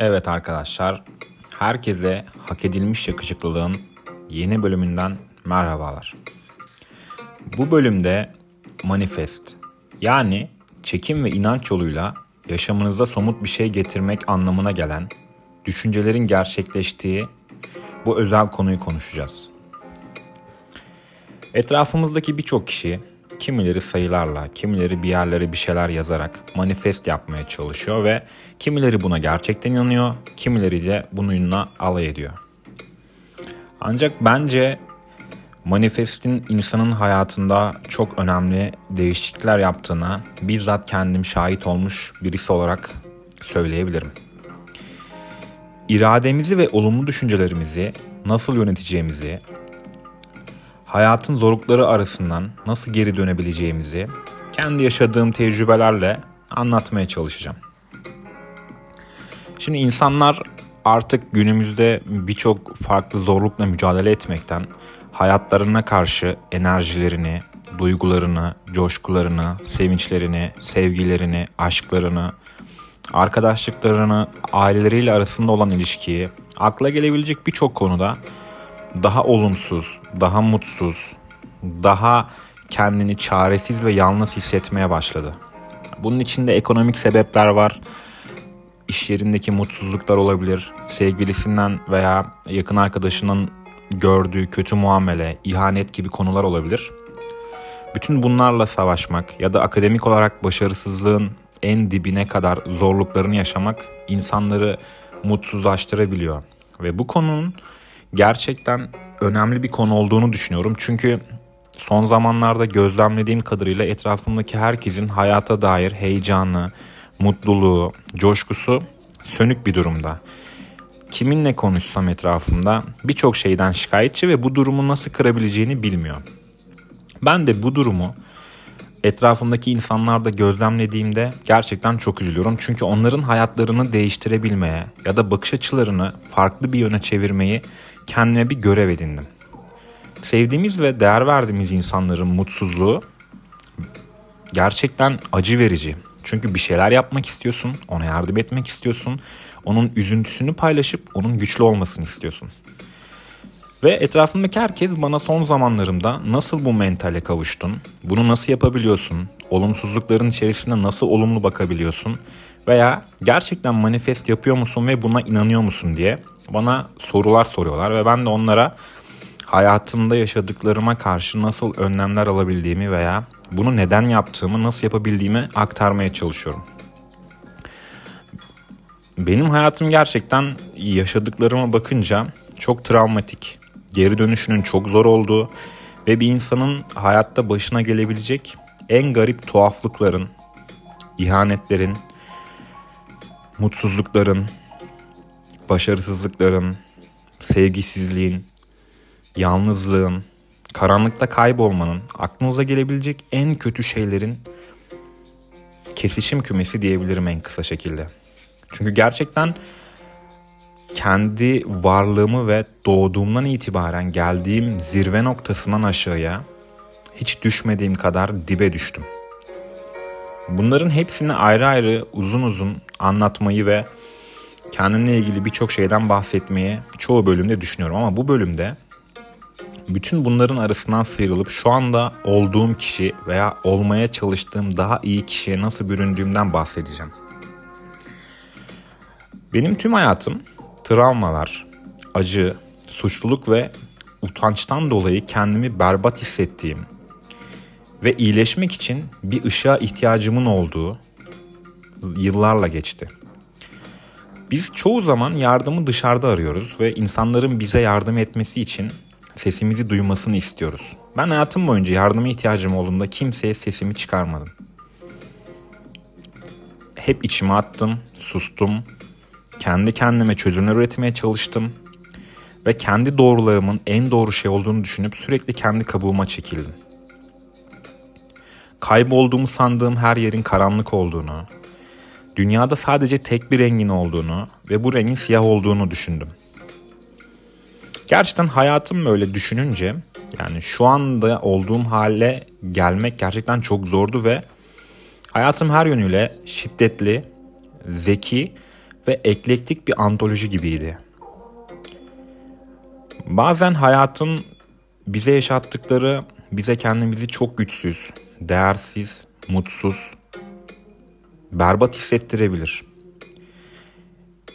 Evet arkadaşlar, herkese hak edilmiş yakışıklılığın yeni bölümünden merhabalar. Bu bölümde manifest, yani çekim ve inanç yoluyla yaşamınıza somut bir şey getirmek anlamına gelen düşüncelerin gerçekleştiği bu özel konuyu konuşacağız. Etrafımızdaki birçok kişi kimileri sayılarla, kimileri bir yerlere bir şeyler yazarak manifest yapmaya çalışıyor ve kimileri buna gerçekten inanıyor, kimileri de bununla alay ediyor. Ancak bence manifestin insanın hayatında çok önemli değişiklikler yaptığına bizzat kendim şahit olmuş birisi olarak söyleyebilirim. İrademizi ve olumlu düşüncelerimizi nasıl yöneteceğimizi, hayatın zorlukları arasından nasıl geri dönebileceğimizi kendi yaşadığım tecrübelerle anlatmaya çalışacağım. Şimdi insanlar artık günümüzde birçok farklı zorlukla mücadele etmekten hayatlarına karşı enerjilerini, duygularını, coşkularını, sevinçlerini, sevgilerini, aşklarını, arkadaşlıklarını, aileleriyle arasında olan ilişkiyi, akla gelebilecek birçok konuda daha olumsuz, daha mutsuz, daha kendini çaresiz ve yalnız hissetmeye başladı. Bunun içinde ekonomik sebepler var. İş yerindeki mutsuzluklar olabilir. Sevgilisinden veya yakın arkadaşının gördüğü kötü muamele, ihanet gibi konular olabilir. Bütün bunlarla savaşmak ya da akademik olarak başarısızlığın en dibine kadar zorluklarını yaşamak insanları mutsuzlaştırabiliyor. Ve bu konunun gerçekten önemli bir konu olduğunu düşünüyorum. Çünkü son zamanlarda gözlemlediğim kadarıyla etrafımdaki herkesin hayata dair heyecanı, mutluluğu, coşkusu sönük bir durumda. Kiminle konuşsam etrafımda birçok şeyden şikayetçi ve bu durumu nasıl kırabileceğini bilmiyor. Ben de bu durumu etrafımdaki insanlarda gözlemlediğimde gerçekten çok üzülüyorum. Çünkü onların hayatlarını değiştirebilmeye ya da bakış açılarını farklı bir yöne çevirmeyi kendime bir görev edindim. Sevdiğimiz ve değer verdiğimiz insanların mutsuzluğu gerçekten acı verici. Çünkü bir şeyler yapmak istiyorsun, ona yardım etmek istiyorsun, onun üzüntüsünü paylaşıp onun güçlü olmasını istiyorsun. Ve etrafımdaki herkes bana son zamanlarımda nasıl bu mentale kavuştun, bunu nasıl yapabiliyorsun, olumsuzlukların içerisinde nasıl olumlu bakabiliyorsun veya gerçekten manifest yapıyor musun ve buna inanıyor musun diye bana sorular soruyorlar ve ben de onlara hayatımda yaşadıklarıma karşı nasıl önlemler alabildiğimi veya bunu neden yaptığımı, nasıl yapabildiğimi aktarmaya çalışıyorum. Benim hayatım gerçekten yaşadıklarıma bakınca çok travmatik, geri dönüşünün çok zor olduğu ve bir insanın hayatta başına gelebilecek en garip tuhaflıkların, ihanetlerin, mutsuzlukların, başarısızlıkların, sevgisizliğin, yalnızlığın, karanlıkta kaybolmanın, aklınıza gelebilecek en kötü şeylerin kesişim kümesi diyebilirim en kısa şekilde. Çünkü gerçekten kendi varlığımı ve doğduğumdan itibaren geldiğim zirve noktasından aşağıya hiç düşmediğim kadar dibe düştüm. Bunların hepsini ayrı ayrı uzun uzun anlatmayı ve kendimle ilgili birçok şeyden bahsetmeyi çoğu bölümde düşünüyorum ama bu bölümde bütün bunların arasından sıyrılıp şu anda olduğum kişi veya olmaya çalıştığım daha iyi kişiye nasıl büründüğümden bahsedeceğim. Benim tüm hayatım travmalar, acı, suçluluk ve utançtan dolayı kendimi berbat hissettiğim ve iyileşmek için bir ışığa ihtiyacımın olduğu yıllarla geçti. Biz çoğu zaman yardımı dışarıda arıyoruz ve insanların bize yardım etmesi için sesimizi duymasını istiyoruz. Ben hayatım boyunca yardıma ihtiyacım olduğunda kimseye sesimi çıkarmadım. Hep içime attım, sustum, kendi kendime çözümler üretmeye çalıştım ve kendi doğrularımın en doğru şey olduğunu düşünüp sürekli kendi kabuğuma çekildim. Kaybolduğumu sandığım her yerin karanlık olduğunu, dünyada sadece tek bir rengin olduğunu ve bu rengin siyah olduğunu düşündüm. Gerçekten hayatım böyle düşününce, yani şu anda olduğum hale gelmek gerçekten çok zordu ve hayatım her yönüyle şiddetli, zeki ve eklektik bir antoloji gibiydi. Bazen hayatın bize yaşattıkları bize kendimizi çok güçsüz, değersiz, mutsuz, berbat hissettirebilir.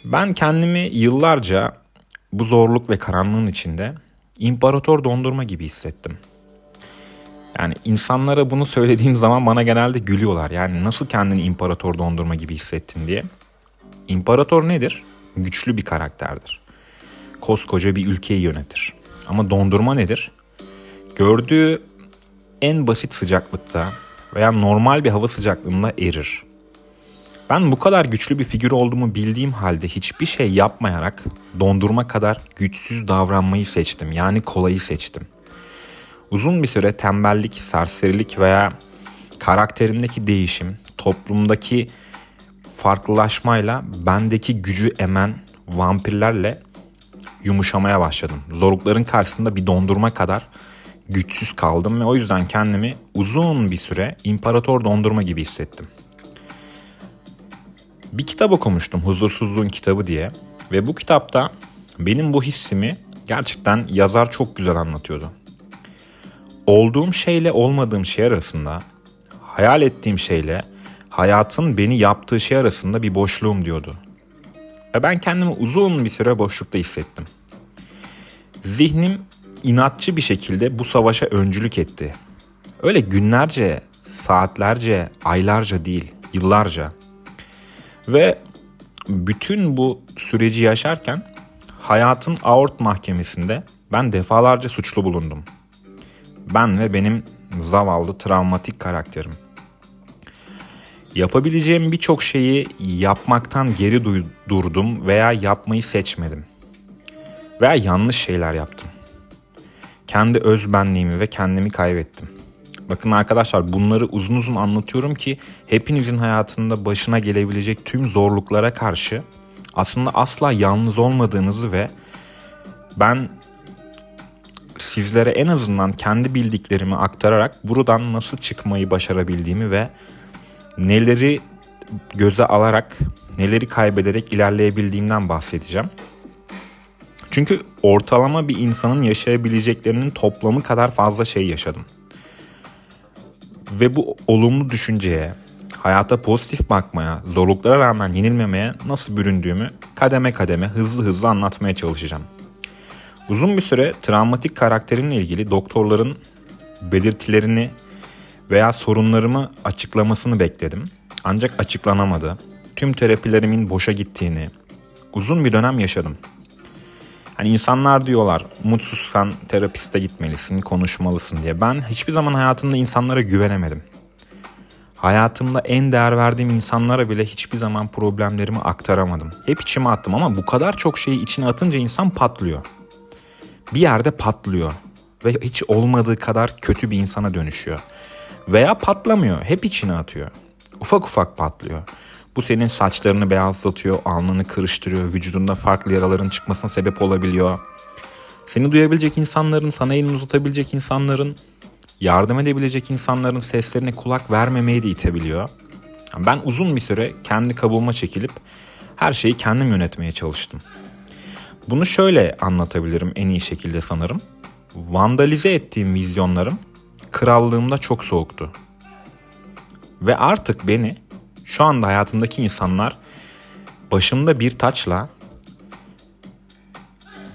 Ben kendimi yıllarca bu zorluk ve karanlığın içinde imparator dondurma gibi hissettim. Yani insanlara bunu söylediğim zaman bana genelde gülüyorlar. Yani nasıl kendini imparator dondurma gibi hissettin diye. İmparator nedir? Güçlü bir karakterdir. Koskoca bir ülkeyi yönetir. Ama dondurma nedir? Gördüğü en basit sıcaklıkta veya normal bir hava sıcaklığında erir. Ben bu kadar güçlü bir figür olduğumu bildiğim halde hiçbir şey yapmayarak dondurma kadar güçsüz davranmayı seçtim. Yani kolayı seçtim. Uzun bir süre tembellik, serserilik veya karakterimdeki değişim, toplumdaki farklılaşmayla bendeki gücü emen vampirlerle yumuşamaya başladım. Zorlukların karşısında bir dondurma kadar güçsüz kaldım ve o yüzden kendimi uzun bir süre imparator dondurma gibi hissettim. Bir kitap okumuştum, Huzursuzluğun Kitabı diye, ve bu kitapta benim bu hissimi gerçekten yazar çok güzel anlatıyordu. Olduğum şeyle olmadığım şey arasında, hayal ettiğim şeyle hayatın beni yaptığı şey arasında bir boşluğum diyordu. Ve ben kendimi uzun bir süre boşlukta hissettim. Zihnim inatçı bir şekilde bu savaşa öncülük etti. Öyle günlerce, saatlerce, aylarca değil, yıllarca. Ve bütün bu süreci yaşarken hayatın Aort Mahkemesi'nde ben defalarca suçlu bulundum. Ben ve benim zavallı travmatik karakterim. Yapabileceğim birçok şeyi yapmaktan geri durdum veya yapmayı seçmedim. Veya yanlış şeyler yaptım. Kendi öz benliğimi ve kendimi kaybettim. Bakın arkadaşlar, bunları uzun uzun anlatıyorum ki hepinizin hayatında başına gelebilecek tüm zorluklara karşı aslında asla yalnız olmadığınızı ve ben sizlere en azından kendi bildiklerimi aktararak buradan nasıl çıkmayı başarabildiğimi ve neleri göze alarak, neleri kaybederek ilerleyebildiğimden bahsedeceğim. Çünkü ortalama bir insanın yaşayabileceklerinin toplamı kadar fazla şey yaşadım. Ve bu olumlu düşünceye, hayata pozitif bakmaya, zorluklara rağmen yenilmemeye nasıl büründüğümü kademe kademe hızlı hızlı anlatmaya çalışacağım. Uzun bir süre travmatik karakterimle ilgili doktorların belirtilerini veya sorunlarımı açıklamasını bekledim. Ancak açıklanamadı. Tüm terapilerimin boşa gittiğini uzun bir dönem yaşadım. Hani insanlar diyorlar, mutsuzsan terapiste gitmelisin, konuşmalısın diye. Ben hiçbir zaman hayatımda insanlara güvenemedim. Hayatımda en değer verdiğim insanlara bile hiçbir zaman problemlerimi aktaramadım. Hep içime attım ama bu kadar çok şeyi içine atınca insan patlıyor. Bir yerde patlıyor ve hiç olmadığı kadar kötü bir insana dönüşüyor. Veya patlamıyor, hep içine atıyor. Ufak ufak patlıyor. Bu senin saçlarını beyazlatıyor, alnını kırıştırıyor, vücudunda farklı yaraların çıkmasına sebep olabiliyor. Seni duyabilecek insanların, sana elini uzatabilecek insanların, yardım edebilecek insanların seslerine kulak vermemeye de itebiliyor. Ben uzun bir süre kendi kabuğuma çekilip her şeyi kendim yönetmeye çalıştım. Bunu şöyle anlatabilirim en iyi şekilde sanırım. Vandalize ettiğim vizyonlarım krallığımda çok soğuktu. Ve artık beni şu anda hayatımdaki insanlar başımda bir taçla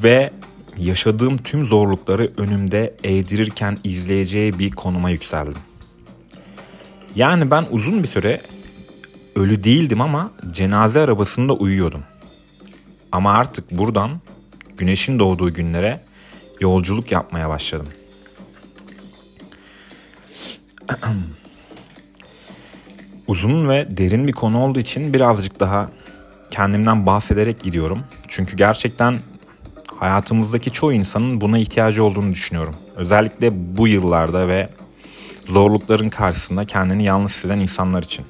ve yaşadığım tüm zorlukları önümde eğdirirken izleyeceği bir konuma yükseldim. Yani ben uzun bir süre ölü değildim ama cenaze arabasında uyuyordum. Ama artık buradan güneşin doğduğu günlere yolculuk yapmaya başladım. Uzun ve derin bir konu olduğu için birazcık daha kendimden bahsederek gidiyorum. Çünkü gerçekten hayatımızdaki çoğu insanın buna ihtiyacı olduğunu düşünüyorum. Özellikle bu yıllarda ve zorlukların karşısında kendini yalnız hisseden insanlar için.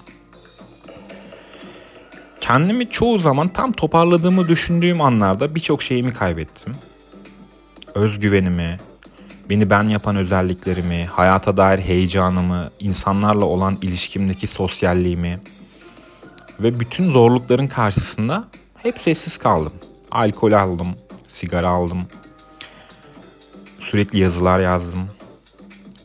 Kendimi çoğu zaman tam toparladığımı düşündüğüm anlarda birçok şeyimi kaybettim. Özgüvenimi, beni ben yapan özelliklerimi, hayata dair heyecanımı, insanlarla olan ilişkimdeki sosyalliğimi ve bütün zorlukların karşısında Hep sessiz kaldım. Alkol aldım, sigara aldım. Sürekli yazılar yazdım.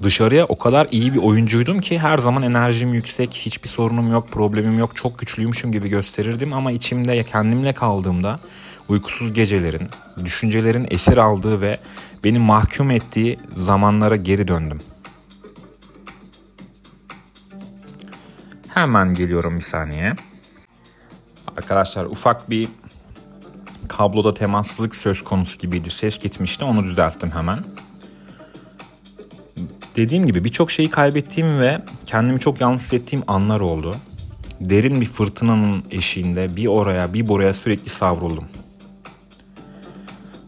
Dışarıya o kadar iyi bir oyuncuydum ki her zaman enerjim yüksek, hiçbir sorunum yok, problemim yok, çok güçlüymüşüm gibi gösterirdim ama içimde kendimle kaldığımda uykusuz gecelerin, düşüncelerin esir aldığı ve beni mahkum ettiği zamanlara geri döndüm. Hemen geliyorum bir saniye. Arkadaşlar ufak bir kabloda temassızlık söz konusu gibiydi. Ses gitmişti, onu düzelttim hemen. Dediğim gibi birçok şeyi kaybettiğim ve kendimi çok yalnız hissettiğim anlar oldu. Derin bir fırtınanın eşiğinde bir oraya bir buraya sürekli savruldum.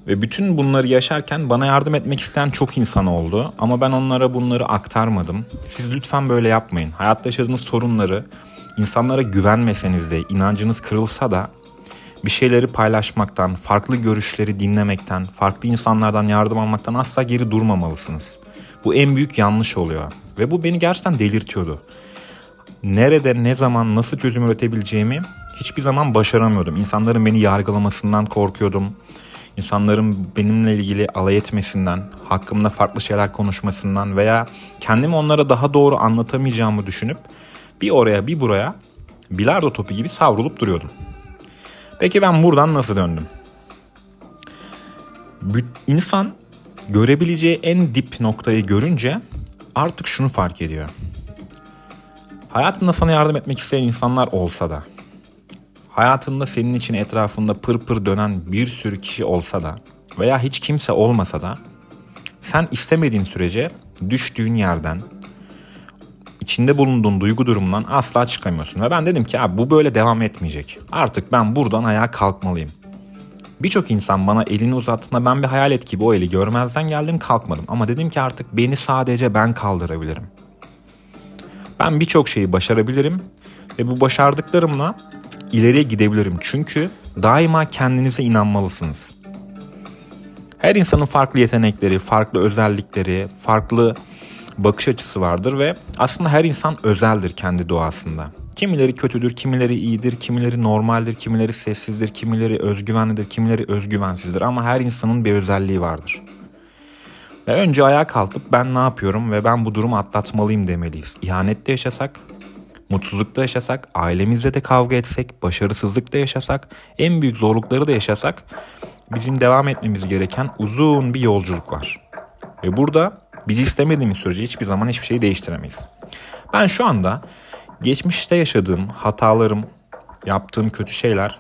Ve bütün bunları yaşarken bana yardım etmek isteyen çok insan oldu. Ama ben onlara bunları aktarmadım. Siz lütfen böyle yapmayın. Hayatta yaşadığınız sorunları insanlara güvenmeseniz de, inancınız kırılsa da bir şeyleri paylaşmaktan, farklı görüşleri dinlemekten, farklı insanlardan yardım almaktan asla geri durmamalısınız. Bu en büyük yanlış oluyor. Ve bu beni gerçekten delirtiyordu. Nerede, ne zaman, nasıl çözüm üretebileceğimi hiçbir zaman başaramıyordum. İnsanların beni yargılamasından korkuyordum. İnsanların benimle ilgili alay etmesinden, hakkımda farklı şeyler konuşmasından veya kendimi onlara daha doğru anlatamayacağımı düşünüp bir oraya bir buraya bilardo topu gibi savrulup duruyordum. Peki ben buradan nasıl döndüm? İnsan görebileceği en dip noktayı görünce artık şunu fark ediyor. Hayatında sana yardım etmek isteyen insanlar olsa da, hayatında senin için etrafında pır pır dönen bir sürü kişi olsa da veya hiç kimse olmasa da sen istemediğin sürece düştüğün yerden, içinde bulunduğun duygu durumundan asla çıkamıyorsun. Ve ben dedim ki abi bu böyle devam etmeyecek. Artık ben buradan ayağa kalkmalıyım. Birçok insan bana elini uzattığında ben bir hayalet gibi o eli görmezden geldim, kalkmadım. Ama dedim ki artık beni sadece ben kaldırabilirim. Ben birçok şeyi başarabilirim ve bu başardıklarımla ileriye gidebilirim. Çünkü daima kendinize inanmalısınız. Her insanın farklı yetenekleri, farklı özellikleri, farklı bakış açısı vardır ve aslında her insan özeldir kendi doğasında. Kimileri kötüdür, kimileri iyidir, kimileri normaldir, kimileri sessizdir, kimileri özgüvenlidir, kimileri özgüvensizdir ama her insanın bir özelliği vardır. Ve önce ayağa kalkıp ben ne yapıyorum ve ben bu durumu atlatmalıyım demeliyiz. İhanette yaşasak, mutsuzlukta yaşasak, ailemizle de kavga etsek, başarısızlıkta yaşasak, en büyük zorlukları da yaşasak bizim devam etmemiz gereken uzun bir yolculuk var. Ve burada bizi istemediğimiz sürece hiçbir zaman hiçbir şeyi değiştiremeyiz. Ben şu anda geçmişte yaşadığım hatalarım, yaptığım kötü şeylerle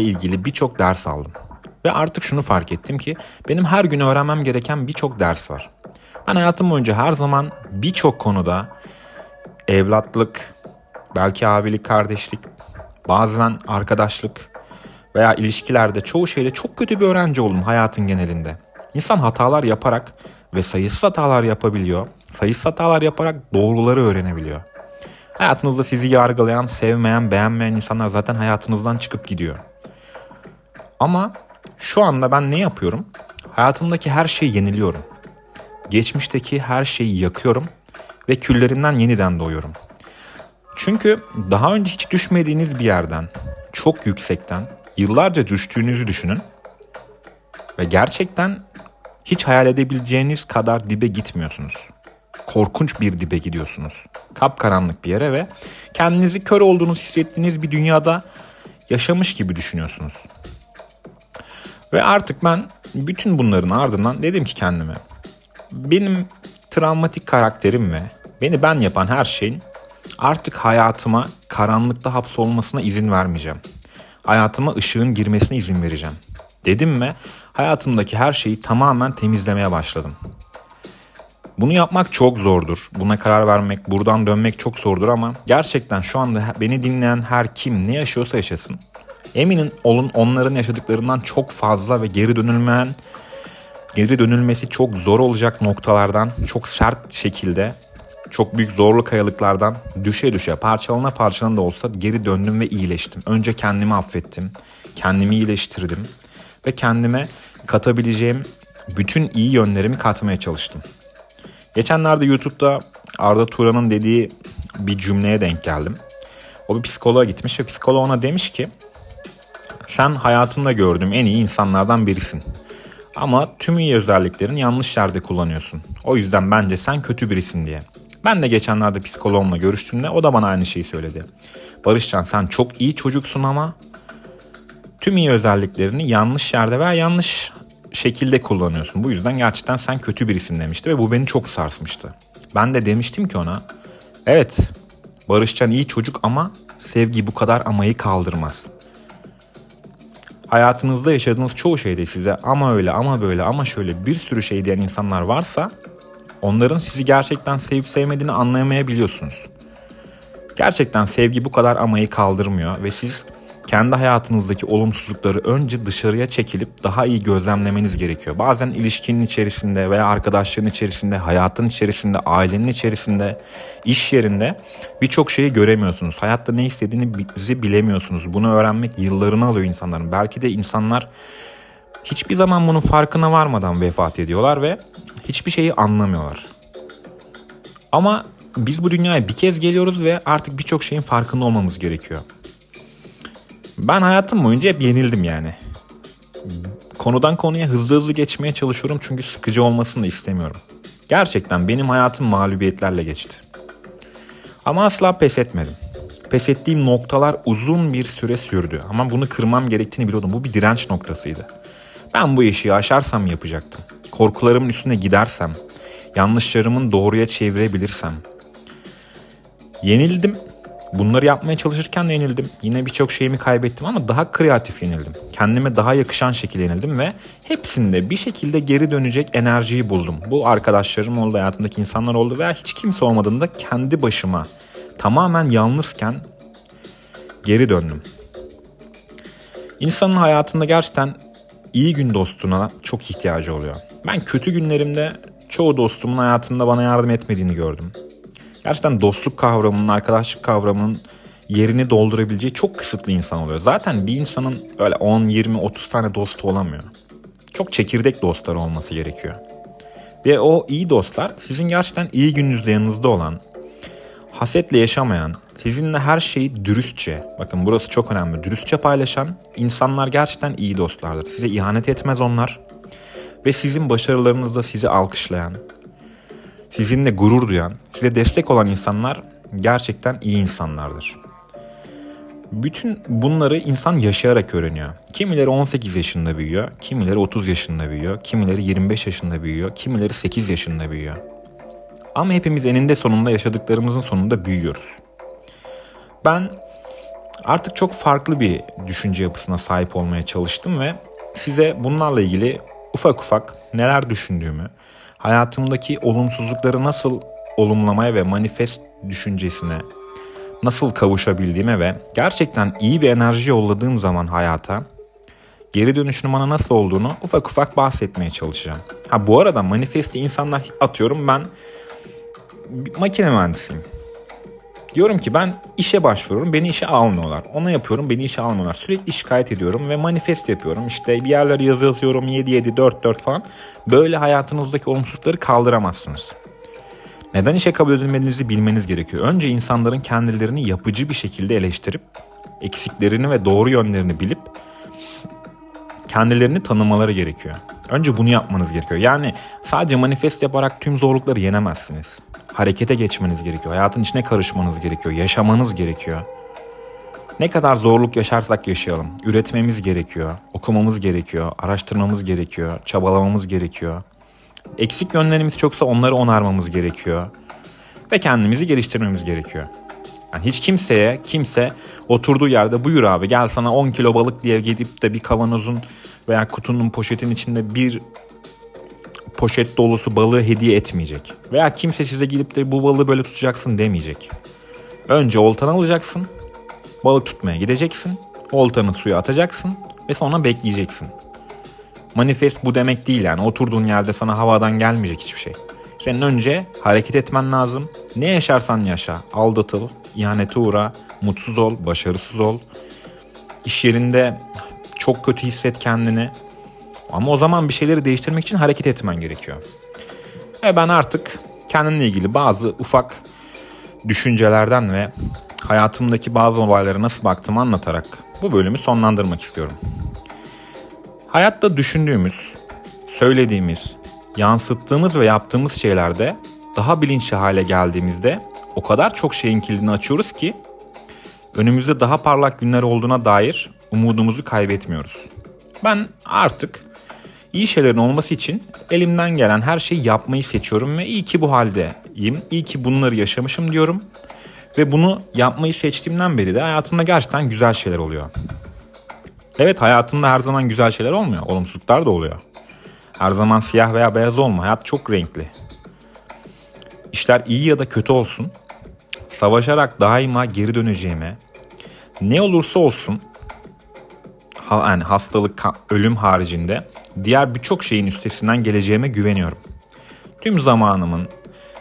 ilgili birçok ders aldım. Ve artık şunu fark ettim ki benim her gün öğrenmem gereken birçok ders var. Ben hayatım boyunca her zaman birçok konuda evlatlık, belki abilik, kardeşlik, bazen arkadaşlık veya ilişkilerde çoğu şeyde çok kötü bir öğrenci oldum hayatın genelinde. İnsan hatalar yaparak ve sayısız hatalar yapabiliyor. Sayısız hatalar yaparak doğruları öğrenebiliyor. Hayatınızda sizi yargılayan, sevmeyen, beğenmeyen insanlar zaten hayatınızdan çıkıp gidiyor. Ama şu anda ben ne yapıyorum? Hayatımdaki her şeyi yeniliyorum. Geçmişteki her şeyi yakıyorum ve küllerimden yeniden doğuyorum. Çünkü daha önce hiç düşmediğiniz bir yerden, çok yüksekten, yıllarca düştüğünüzü düşünün. Ve gerçekten hiç hayal edebileceğiniz kadar dibe gitmiyorsunuz. Korkunç bir dibe gidiyorsunuz. Kapkaranlık bir yere ve kendinizi kör olduğunuz hissettiğiniz bir dünyada yaşamış gibi düşünüyorsunuz. Ve artık ben bütün bunların ardından dedim ki kendime, benim travmatik karakterim ve beni ben yapan her şeyin artık hayatıma karanlıkta hapsolmasına izin vermeyeceğim. Hayatıma ışığın girmesine izin vereceğim dedim ve hayatımdaki her şeyi tamamen temizlemeye başladım. Bunu yapmak çok zordur. Buna karar vermek, buradan dönmek çok zordur ama gerçekten şu anda beni dinleyen her kim ne yaşıyorsa yaşasın. Eminim olun onların yaşadıklarından çok fazla ve geri dönülmesi çok zor olacak noktalardan, çok sert şekilde, çok büyük zorlu kayalıklardan düşe düşe, parçalana parçalana da olsa geri döndüm ve iyileştim. Önce kendimi affettim, kendimi iyileştirdim ve kendime katabileceğim bütün iyi yönlerimi katmaya çalıştım. Geçenlerde YouTube'da Arda Turan'ın dediği bir cümleye denk geldim. O bir psikoloğa gitmiş ve psikolog ona demiş ki Sen hayatımda gördüğüm en iyi insanlardan birisin. Ama tüm iyi özelliklerini yanlış yerde kullanıyorsun. O yüzden bence sen kötü birisin diye. Ben de geçenlerde psikoloğumla görüştüğümde o da bana aynı şeyi söyledi. Barışcan, sen çok iyi çocuksun ama tüm iyi özelliklerini yanlış yerde veya yanlış şekilde kullanıyorsun. Bu yüzden gerçekten sen kötü birisin demişti ve bu beni çok sarsmıştı. Ben de demiştim ki ona, evet Barışcan iyi çocuk ama sevgi bu kadar amayı kaldırmaz. Hayatınızda yaşadığınız çoğu şeyde size ama öyle ama böyle ama şöyle bir sürü şey diyen insanlar varsa onların sizi gerçekten sevip sevmediğini anlayamayabiliyorsunuz. Gerçekten sevgi bu kadar amayı kaldırmıyor ve siz kendi hayatınızdaki olumsuzlukları önce dışarıya çekilip daha iyi gözlemlemeniz gerekiyor. Bazen ilişkinin içerisinde veya arkadaşların içerisinde, hayatın içerisinde, ailenin içerisinde, iş yerinde birçok şeyi göremiyorsunuz. Hayatta ne istediğinizi bilemiyorsunuz. Bunu öğrenmek yıllarını alıyor insanların. Belki de insanlar hiçbir zaman bunun farkına varmadan vefat ediyorlar ve hiçbir şeyi anlamıyorlar. Ama biz bu dünyaya bir kez geliyoruz ve artık birçok şeyin farkında olmamız gerekiyor. Ben hayatım boyunca hep yenildim yani. Konudan konuya hızlı geçmeye çalışıyorum çünkü sıkıcı olmasını da istemiyorum. Gerçekten benim hayatım mağlubiyetlerle geçti. Ama asla pes etmedim. Pes ettiğim noktalar uzun bir süre sürdü. Ama bunu kırmam gerektiğini biliyordum. Bu bir direnç noktasıydı. Ben bu işi aşarsam yapacaktım. Korkularımın üstüne gidersem, yanlışlarımın doğruya çevirebilirsem. Yenildim. Bunları yapmaya çalışırken de yenildim. Yine birçok şeyimi kaybettim ama daha kreatif yenildim. Kendime daha yakışan şekilde yenildim ve hepsinde bir şekilde geri dönecek enerjiyi buldum. Bu arkadaşlarım oldu, hayatımdaki insanlar oldu veya hiç kimse olmadığında kendi başıma tamamen yalnızken geri döndüm. İnsanın hayatında gerçekten iyi gün dostuna çok ihtiyacı oluyor. Ben kötü günlerimde çoğu dostumun hayatımda bana yardım etmediğini gördüm. Gerçekten dostluk kavramının, arkadaşlık kavramının yerini doldurabileceği çok kısıtlı insan oluyor. Zaten bir insanın böyle 10, 20, 30 tane dostu olamıyor. Çok çekirdek dostlar olması gerekiyor. Ve o iyi dostlar sizin gerçekten iyi gününüzde yanınızda olan, hasetle yaşamayan, sizinle her şeyi dürüstçe, bakın burası çok önemli, dürüstçe paylaşan insanlar gerçekten iyi dostlardır. Size ihanet etmez onlar ve sizin başarılarınızda sizi alkışlayan, sizinle gurur duyan, size destek olan insanlar gerçekten iyi insanlardır. Bütün bunları insan yaşayarak öğreniyor. Kimileri 18 yaşında büyüyor, kimileri 30 yaşında büyüyor, kimileri 25 yaşında büyüyor, kimileri 8 yaşında büyüyor. Ama hepimiz eninde sonunda yaşadıklarımızın sonunda büyüyoruz. Ben artık çok farklı bir düşünce yapısına sahip olmaya çalıştım ve size bunlarla ilgili ufak ufak neler düşündüğümü, hayatımdaki olumsuzlukları nasıl olumlamaya ve manifest düşüncesine nasıl kavuşabildiğime ve gerçekten iyi bir enerji yolladığım zaman hayata geri dönüşünün bana nasıl olduğunu ufak ufak bahsetmeye çalışacağım. Bu arada manifesti insanlar atıyorum ben makine mühendisiyim. Diyorum ki ben işe başvuruyorum, beni işe almıyorlar. Onu yapıyorum, beni işe almıyorlar. Sürekli şikayet ediyorum ve manifest yapıyorum. İşte bir yerlere yazı yazıyorum 7-7-4-4 falan. Böyle hayatınızdaki olumsuzlukları kaldıramazsınız. Neden işe kabul edilmediğinizi bilmeniz gerekiyor. Önce insanların kendilerini yapıcı bir şekilde eleştirip, eksiklerini ve doğru yönlerini bilip kendilerini tanımaları gerekiyor. Önce bunu yapmanız gerekiyor. Yani sadece manifest yaparak tüm zorlukları yenemezsiniz. Harekete geçmeniz gerekiyor. Hayatın içine karışmanız gerekiyor. Yaşamanız gerekiyor. Ne kadar zorluk yaşarsak yaşayalım. Üretmemiz gerekiyor. Okumamız gerekiyor. Araştırmamız gerekiyor. Çabalamamız gerekiyor. Eksik yönlerimiz çoksa onları onarmamız gerekiyor. Ve kendimizi geliştirmemiz gerekiyor. Yani hiç kimse oturduğu yerde buyur abi gel sana 10 kilo balık diye gidip de bir kavanozun veya kutunun poşetin içinde bir poşet dolusu balığı hediye etmeyecek. Veya kimse size gidip de bu balığı böyle tutacaksın demeyecek. Önce oltanı alacaksın, balık tutmaya gideceksin, oltanı suya atacaksın ve sonra bekleyeceksin. Manifest bu demek değil yani. Oturduğun yerde sana havadan gelmeyecek hiçbir şey. Senin önce hareket etmen lazım. Ne yaşarsan yaşa, aldatıl, ihanete uğra, mutsuz ol, başarısız ol. İş yerinde çok kötü hisset kendini. Ama o zaman bir şeyleri değiştirmek için hareket etmen gerekiyor. Ben artık kendimle ilgili bazı ufak düşüncelerden ve hayatımdaki bazı olaylara nasıl baktığımı anlatarak bu bölümü sonlandırmak istiyorum. Hayatta düşündüğümüz, söylediğimiz, yansıttığımız ve yaptığımız şeylerde daha bilinçli hale geldiğimizde o kadar çok şeyin kilidini açıyoruz ki önümüzde daha parlak günler olduğuna dair umudumuzu kaybetmiyoruz. Ben artık iyi şeylerin olması için elimden gelen her şeyi yapmayı seçiyorum ve iyi ki bu haldeyim, iyi ki bunları yaşamışım diyorum. Ve bunu yapmayı seçtiğimden beri de hayatımda gerçekten güzel şeyler oluyor. Evet, hayatında her zaman güzel şeyler olmuyor, olumsuzluklar da oluyor. Her zaman siyah veya beyaz olmuyor, hayat çok renkli. İşler iyi ya da kötü olsun, savaşarak daima geri döneceğime, ne olursa olsun, yani hastalık, ölüm haricinde diğer birçok şeyin üstesinden geleceğime güveniyorum. Tüm zamanımın,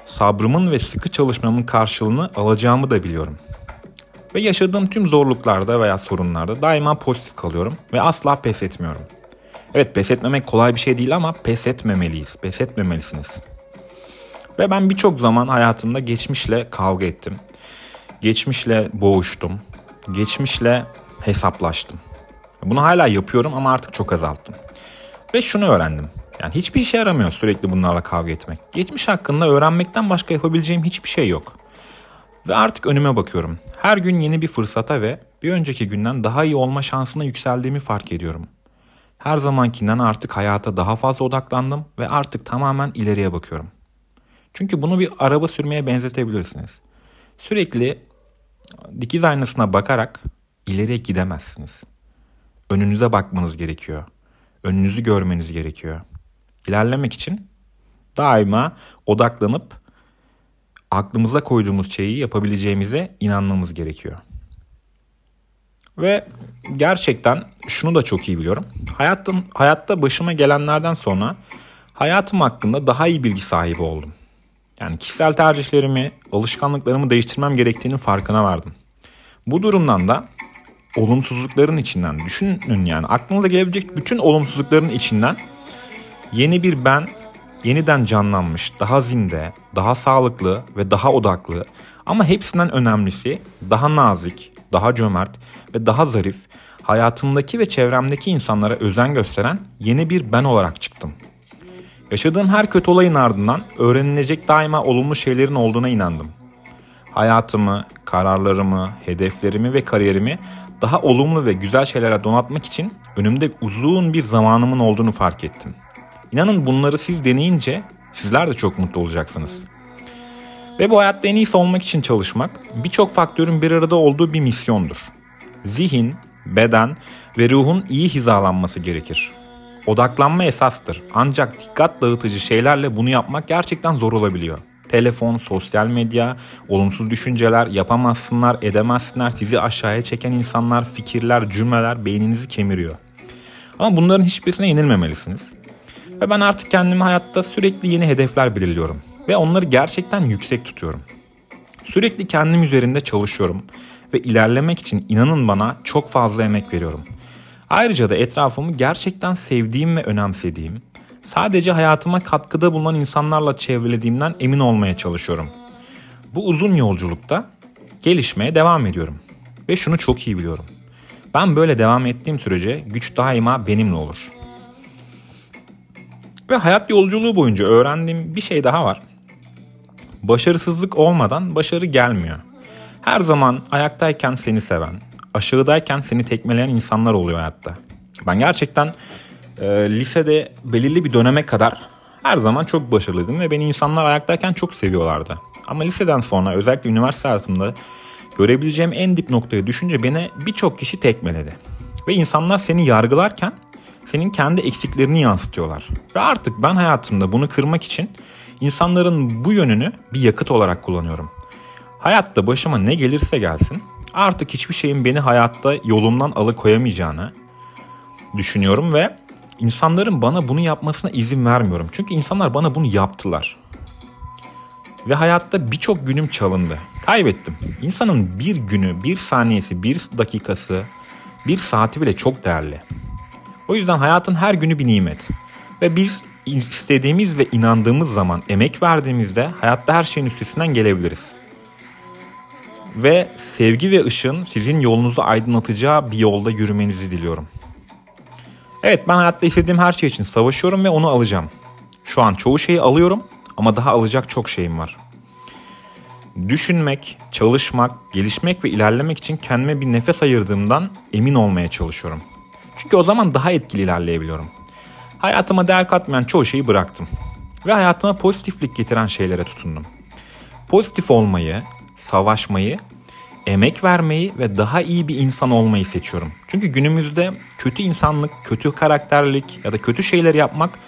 sabrımın ve sıkı çalışmamın karşılığını alacağımı da biliyorum. Ve yaşadığım tüm zorluklarda veya sorunlarda daima pozitif kalıyorum ve asla pes etmiyorum. Evet, pes etmemek kolay bir şey değil ama pes etmemeliyiz, pes etmemelisiniz. Ve ben birçok zaman hayatımda geçmişle kavga ettim. Geçmişle boğuştum. Geçmişle hesaplaştım. Bunu hala yapıyorum ama artık çok azalttım. Ve şunu öğrendim. Yani hiçbir işe yaramıyor sürekli bunlarla kavga etmek. Geçmiş hakkında öğrenmekten başka yapabileceğim hiçbir şey yok. Ve artık önüme bakıyorum. Her gün yeni bir fırsata ve bir önceki günden daha iyi olma şansına yükseldiğimi fark ediyorum. Her zamankinden artık hayata daha fazla odaklandım ve artık tamamen ileriye bakıyorum. Çünkü bunu bir araba sürmeye benzetebilirsiniz. Sürekli dikiz aynasına bakarak ileriye gidemezsiniz. Önünüze bakmanız gerekiyor. Önünüzü görmeniz gerekiyor. İlerlemek için daima odaklanıp aklımıza koyduğumuz şeyi yapabileceğimize inanmamız gerekiyor. Ve gerçekten şunu da çok iyi biliyorum. Hayatta başıma gelenlerden sonra hayatım hakkında daha iyi bilgi sahibi oldum. Yani kişisel tercihlerimi, alışkanlıklarımı değiştirmem gerektiğinin farkına vardım. Bu durumdan da olumsuzlukların içinden, düşünün yani aklınıza gelebilecek bütün olumsuzlukların içinden yeni bir ben, yeniden canlanmış, daha zinde, daha sağlıklı ve daha odaklı ama hepsinden önemlisi daha nazik, daha cömert ve daha zarif, hayatımdaki ve çevremdeki insanlara özen gösteren yeni bir ben olarak çıktım. Yaşadığım her kötü olayın ardından öğrenilecek daima olumlu şeylerin olduğuna inandım. Hayatımı, kararlarımı, hedeflerimi ve kariyerimi daha olumlu ve güzel şeylere donatmak için önümde uzun bir zamanımın olduğunu fark ettim. İnanın bunları siz deneyince sizler de çok mutlu olacaksınız. Ve bu hayatta en iyisi olmak için çalışmak birçok faktörün bir arada olduğu bir misyondur. Zihin, beden ve ruhun iyi hizalanması gerekir. Odaklanma esastır. Ancak dikkat dağıtıcı şeylerle bunu yapmak gerçekten zor olabiliyor. Telefon, sosyal medya, olumsuz düşünceler, yapamazsınlar, edemezsinler, sizi aşağıya çeken insanlar, fikirler, cümleler beyninizi kemiriyor. Ama bunların hiçbirisine yenilmemelisiniz. Ve ben artık kendimi hayatta sürekli yeni hedefler belirliyorum. Ve onları gerçekten yüksek tutuyorum. Sürekli kendim üzerinde çalışıyorum. Ve ilerlemek için inanın bana çok fazla emek veriyorum. Ayrıca da etrafımı gerçekten sevdiğim ve önemsediğim, sadece hayatıma katkıda bulunan insanlarla çevrelediğimden emin olmaya çalışıyorum. Bu uzun yolculukta gelişmeye devam ediyorum. Ve şunu çok iyi biliyorum. Ben böyle devam ettiğim sürece güç daima benimle olur. Ve hayat yolculuğu boyunca öğrendiğim bir şey daha var. Başarısızlık olmadan başarı gelmiyor. Her zaman ayaktayken seni seven, aşağıdayken seni tekmeleyen insanlar oluyor hayatta. Ben gerçekten lisede belirli bir döneme kadar her zaman çok başarılıydım ve beni insanlar ayaktayken çok seviyorlardı. Ama liseden sonra özellikle üniversite hayatımda görebileceğim en dip noktaya düşünce beni birçok kişi tekmeledi. Ve insanlar seni yargılarken senin kendi eksiklerini yansıtıyorlar. Ve artık ben hayatımda bunu kırmak için insanların bu yönünü bir yakıt olarak kullanıyorum. Hayatta başıma ne gelirse gelsin artık hiçbir şeyin beni hayatta yolumdan alıkoyamayacağını düşünüyorum ve insanların bana bunu yapmasına izin vermiyorum. Çünkü insanlar bana bunu yaptılar. Ve hayatta birçok günüm çalındı. Kaybettim. İnsanın bir günü, bir saniyesi, bir dakikası, bir saati bile çok değerli. O yüzden hayatın her günü bir nimet. Ve biz istediğimiz ve inandığımız zaman emek verdiğimizde hayatta her şeyin üstesinden gelebiliriz. ve sevgi ve ışın sizin yolunuzu aydınlatacağı bir yolda yürümenizi diliyorum. Evet, ben hayatta istediğim her şey için savaşıyorum ve onu alacağım. Şu an çoğu şeyi alıyorum ama daha alacak çok şeyim var. Düşünmek, çalışmak, gelişmek ve ilerlemek için kendime bir nefes ayırdığımdan emin olmaya çalışıyorum. Çünkü o zaman daha etkili ilerleyebiliyorum. Hayatıma değer katmayan çoğu şeyi bıraktım. Ve hayatıma pozitiflik getiren şeylere tutundum. Pozitif olmayı, savaşmayı, emek vermeyi ve daha iyi bir insan olmayı seçiyorum. Çünkü günümüzde kötü insanlık, kötü karakterlik ya da kötü şeyler yapmak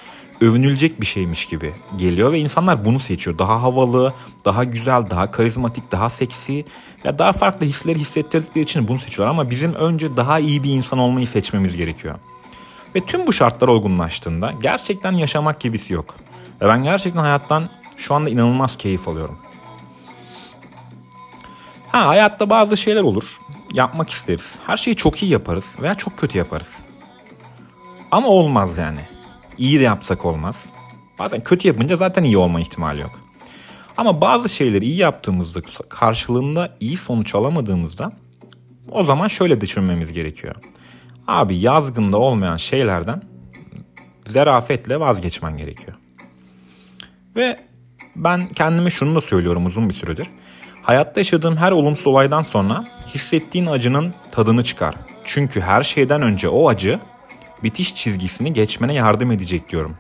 övünülecek bir şeymiş gibi geliyor ve insanlar bunu seçiyor. Daha havalı, daha güzel, daha karizmatik, daha seksi ya daha farklı hisleri hissettirdikleri için bunu seçiyorlar ama bizim önce daha iyi bir insan olmayı seçmemiz gerekiyor. Ve tüm bu şartlar olgunlaştığında gerçekten yaşamak gibisi yok. Ve ben gerçekten hayattan şu anda inanılmaz keyif alıyorum. Hayatta bazı şeyler olur. Yapmak isteriz. Her şeyi çok iyi yaparız veya çok kötü yaparız. Ama olmaz yani. İyi de yapsak olmaz. Bazen kötü yapınca zaten iyi olma ihtimali yok. Ama bazı şeyleri iyi yaptığımızda karşılığında iyi sonuç alamadığımızda o zaman şöyle düşünmemiz gerekiyor. Abi yazgında olmayan şeylerden zarafetle vazgeçmen gerekiyor. Ve ben kendime şunu da söylüyorum uzun bir süredir. Hayatta yaşadığım her olumsuz olaydan sonra hissettiğin acının tadını çıkar. Çünkü her şeyden önce o acı bitiş çizgisini geçmene yardım edecek diyorum.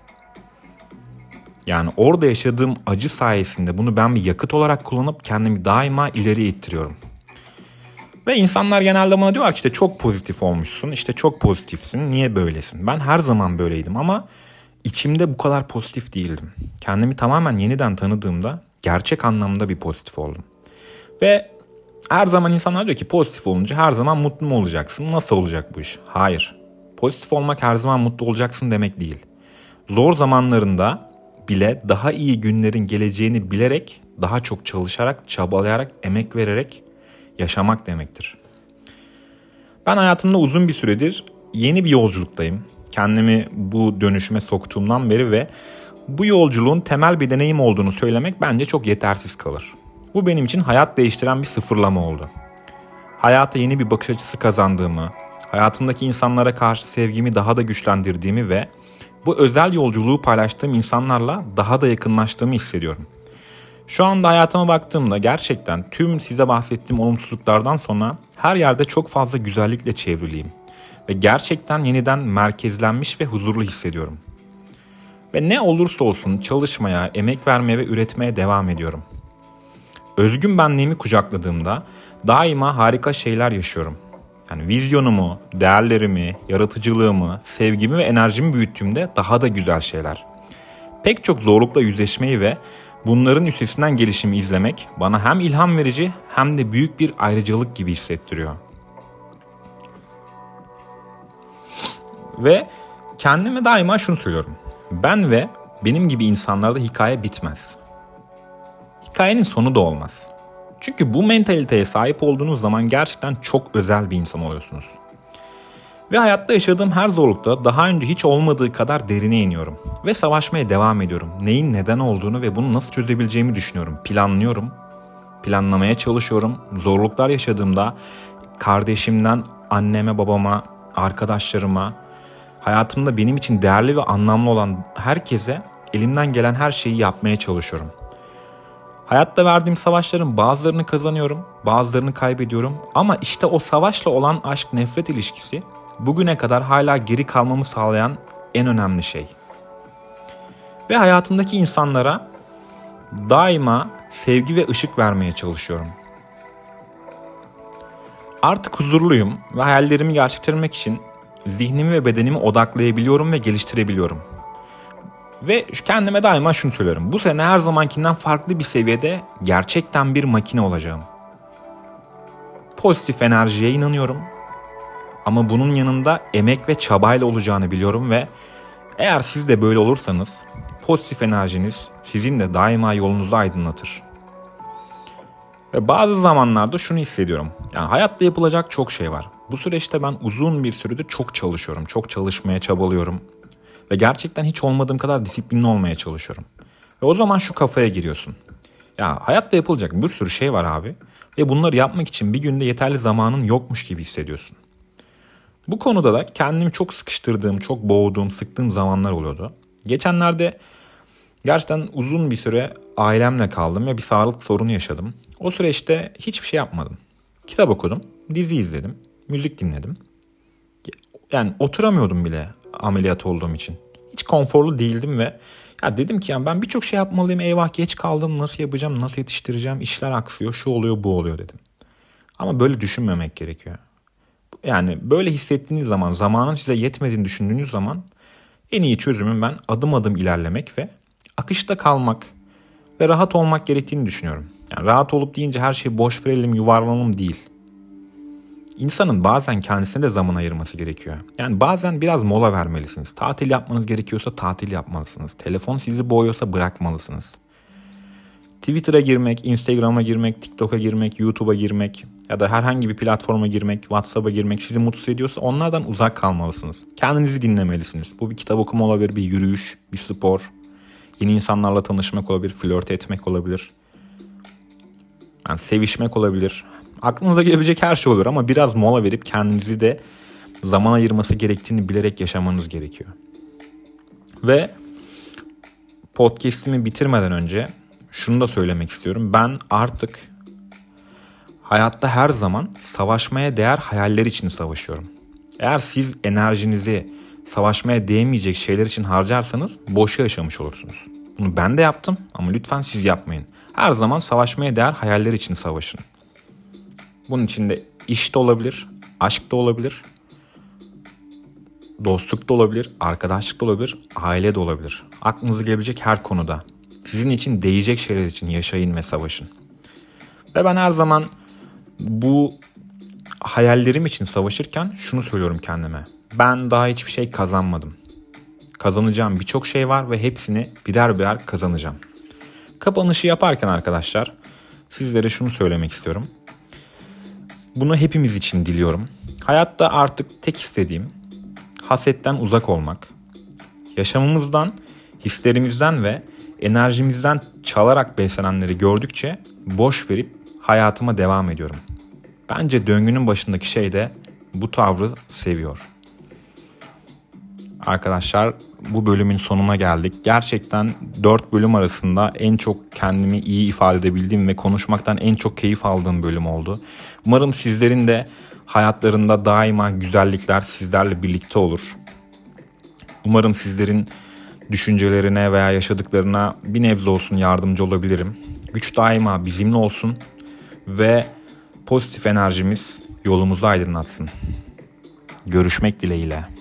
Yani orada yaşadığım acı sayesinde bunu ben bir yakıt olarak kullanıp kendimi daima ileri ittiriyorum. Ve insanlar genelde bana diyorlar ki işte çok pozitif olmuşsun, işte çok pozitifsin, niye böylesin? Ben her zaman böyleydim ama içimde bu kadar pozitif değildim. Kendimi tamamen yeniden tanıdığımda gerçek anlamda bir pozitif oldum. Ve her zaman insanlar diyor ki pozitif olunca her zaman mutlu mu olacaksın? Nasıl olacak bu iş? Hayır. Pozitif olmak her zaman mutlu olacaksın demek değil. Zor zamanlarında bile daha iyi günlerin geleceğini bilerek, daha çok çalışarak, çabalayarak, emek vererek yaşamak demektir. Ben hayatımda uzun bir süredir yeni bir yolculuktayım. Kendimi bu dönüşüme soktuğumdan beri ve bu yolculuğun temel bir deneyim olduğunu söylemek bence çok yetersiz kalır. Bu benim için hayat değiştiren bir sıfırlama oldu. Hayata yeni bir bakış açısı kazandığımı, hayatımdaki insanlara karşı sevgimi daha da güçlendirdiğimi ve bu özel yolculuğu paylaştığım insanlarla daha da yakınlaştığımı hissediyorum. Şu anda hayatıma baktığımda gerçekten tüm size bahsettiğim olumsuzluklardan sonra her yerde çok fazla güzellikle çevriliyim. Ve gerçekten yeniden merkezlenmiş ve huzurlu hissediyorum. Ve ne olursa olsun çalışmaya, emek vermeye ve üretmeye devam ediyorum. Özgün benliğimi kucakladığımda daima harika şeyler yaşıyorum. Yani vizyonumu, değerlerimi, yaratıcılığımı, sevgimi ve enerjimi büyüttüğümde daha da güzel şeyler. Pek çok zorlukla yüzleşmeyi ve bunların üstesinden gelişimi izlemek bana hem ilham verici hem de büyük bir ayrıcalık gibi hissettiriyor. Ve kendime daima şunu söylüyorum. Ben ve benim gibi insanlarda hikaye bitmez. Hikayenin sonu da olmaz. Çünkü bu mentaliteye sahip olduğunuz zaman gerçekten çok özel bir insan oluyorsunuz. Ve hayatta yaşadığım her zorlukta daha önce hiç olmadığı kadar derine iniyorum. Ve savaşmaya devam ediyorum. Neyin neden olduğunu ve bunu nasıl çözebileceğimi düşünüyorum. Planlıyorum. Planlamaya çalışıyorum. Zorluklar yaşadığımda kardeşimden anneme, babama, arkadaşlarıma, hayatımda benim için değerli ve anlamlı olan herkese elimden gelen her şeyi yapmaya çalışıyorum. Hayatta verdiğim savaşların bazılarını kazanıyorum, bazılarını kaybediyorum ama işte o savaşla olan aşk-nefret ilişkisi bugüne kadar hala geri kalmamı sağlayan en önemli şey. Ve hayatımdaki insanlara daima sevgi ve ışık vermeye çalışıyorum. Artık huzurluyum ve hayallerimi gerçekleştirmek için zihnimi ve bedenimi odaklayabiliyorum ve geliştirebiliyorum. Ve kendime daima şunu söylüyorum. Bu sene her zamankinden farklı bir seviyede gerçekten bir makine olacağım. Pozitif enerjiye inanıyorum. Ama bunun yanında emek ve çabayla olacağını biliyorum ve eğer siz de böyle olursanız pozitif enerjiniz sizin de daima yolunuzu aydınlatır. Ve bazı zamanlarda şunu hissediyorum. Yani hayatta yapılacak çok şey var. Bu süreçte ben uzun bir süredir çok çalışıyorum. Çok çalışmaya çabalıyorum. Ve gerçekten hiç olmadığım kadar disiplinli olmaya çalışıyorum. Ve o zaman şu kafaya giriyorsun. Ya hayatta yapılacak bir sürü şey var abi. Ve bunları yapmak için bir günde yeterli zamanın yokmuş gibi hissediyorsun. Bu konuda da kendimi çok sıkıştırdığım, çok boğduğum, sıktığım zamanlar oluyordu. Geçenlerde gerçekten uzun bir süre ailemle kaldım ve bir sağlık sorunu yaşadım. O süreçte hiçbir şey yapmadım. Kitap okudum, dizi izledim, müzik dinledim. Yani oturamıyordum bile ameliyat olduğum için. Hiç konforlu değildim ve ya dedim ki yani ben birçok şey yapmalıyım. Eyvah geç kaldım, nasıl yapacağım, nasıl yetiştireceğim, işler aksıyor, şu oluyor, bu oluyor dedim. Ama böyle düşünmemek gerekiyor. Yani böyle hissettiğiniz zaman, zamanın size yetmediğini düşündüğünüz zaman en iyi çözümün ben adım adım ilerlemek ve akışta kalmak ve rahat olmak gerektiğini düşünüyorum. Yani rahat olup deyince her şeyi boş verelim, yuvarlanalım değil. İnsanın bazen kendisine de zaman ayırması gerekiyor. Yani bazen biraz mola vermelisiniz. Tatil yapmanız gerekiyorsa tatil yapmalısınız. Telefon sizi boğuyorsa bırakmalısınız. Twitter'a girmek, Instagram'a girmek, TikTok'a girmek, YouTube'a girmek ya da herhangi bir platforma girmek, WhatsApp'a girmek sizi mutsuz ediyorsa onlardan uzak kalmalısınız. Kendinizi dinlemelisiniz. Bu bir kitap okuma olabilir, bir yürüyüş, bir spor, yeni insanlarla tanışmak olabilir, flört etmek olabilir, yani sevişmek olabilir. Aklınıza gelebilecek her şey olur ama biraz mola verip kendinizi de zaman ayırması gerektiğini bilerek yaşamanız gerekiyor. Ve podcast'imi bitirmeden önce şunu da söylemek istiyorum. Ben artık hayatta her zaman savaşmaya değer hayaller için savaşıyorum. Eğer siz enerjinizi savaşmaya değmeyecek şeyler için harcarsanız boşa yaşamış olursunuz. Bunu ben de yaptım ama lütfen siz yapmayın. Her zaman savaşmaya değer hayaller için savaşın. Bunun içinde iş de olabilir, aşk da olabilir, dostluk da olabilir, arkadaşlık da olabilir, aile de olabilir. Aklınıza gelebilecek her konuda. Sizin için değecek şeyler için yaşayın ve savaşın. Ve ben her zaman bu hayallerim için savaşırken şunu söylüyorum kendime. Ben daha hiçbir şey kazanmadım. Kazanacağım birçok şey var ve hepsini birer birer kazanacağım. Kapanışı yaparken arkadaşlar sizlere şunu söylemek istiyorum. Bunu hepimiz için diliyorum. Hayatta artık tek istediğim hasetten uzak olmak. Yaşamımızdan, hislerimizden ve enerjimizden çalarak beslenenleri gördükçe boş verip hayatıma devam ediyorum. Bence döngünün başındaki şey de bu tavrı seviyor. Arkadaşlar bu bölümün sonuna geldik. Gerçekten 4 bölüm arasında en çok kendimi iyi ifade edebildiğim ve konuşmaktan en çok keyif aldığım bölüm oldu. Umarım sizlerin de hayatlarında daima güzellikler sizlerle birlikte olur. Umarım sizlerin düşüncelerine veya yaşadıklarına bir nebze olsun yardımcı olabilirim. Güç daima bizimle olsun ve pozitif enerjimiz yolumuzu aydınlatsın. Görüşmek dileğiyle.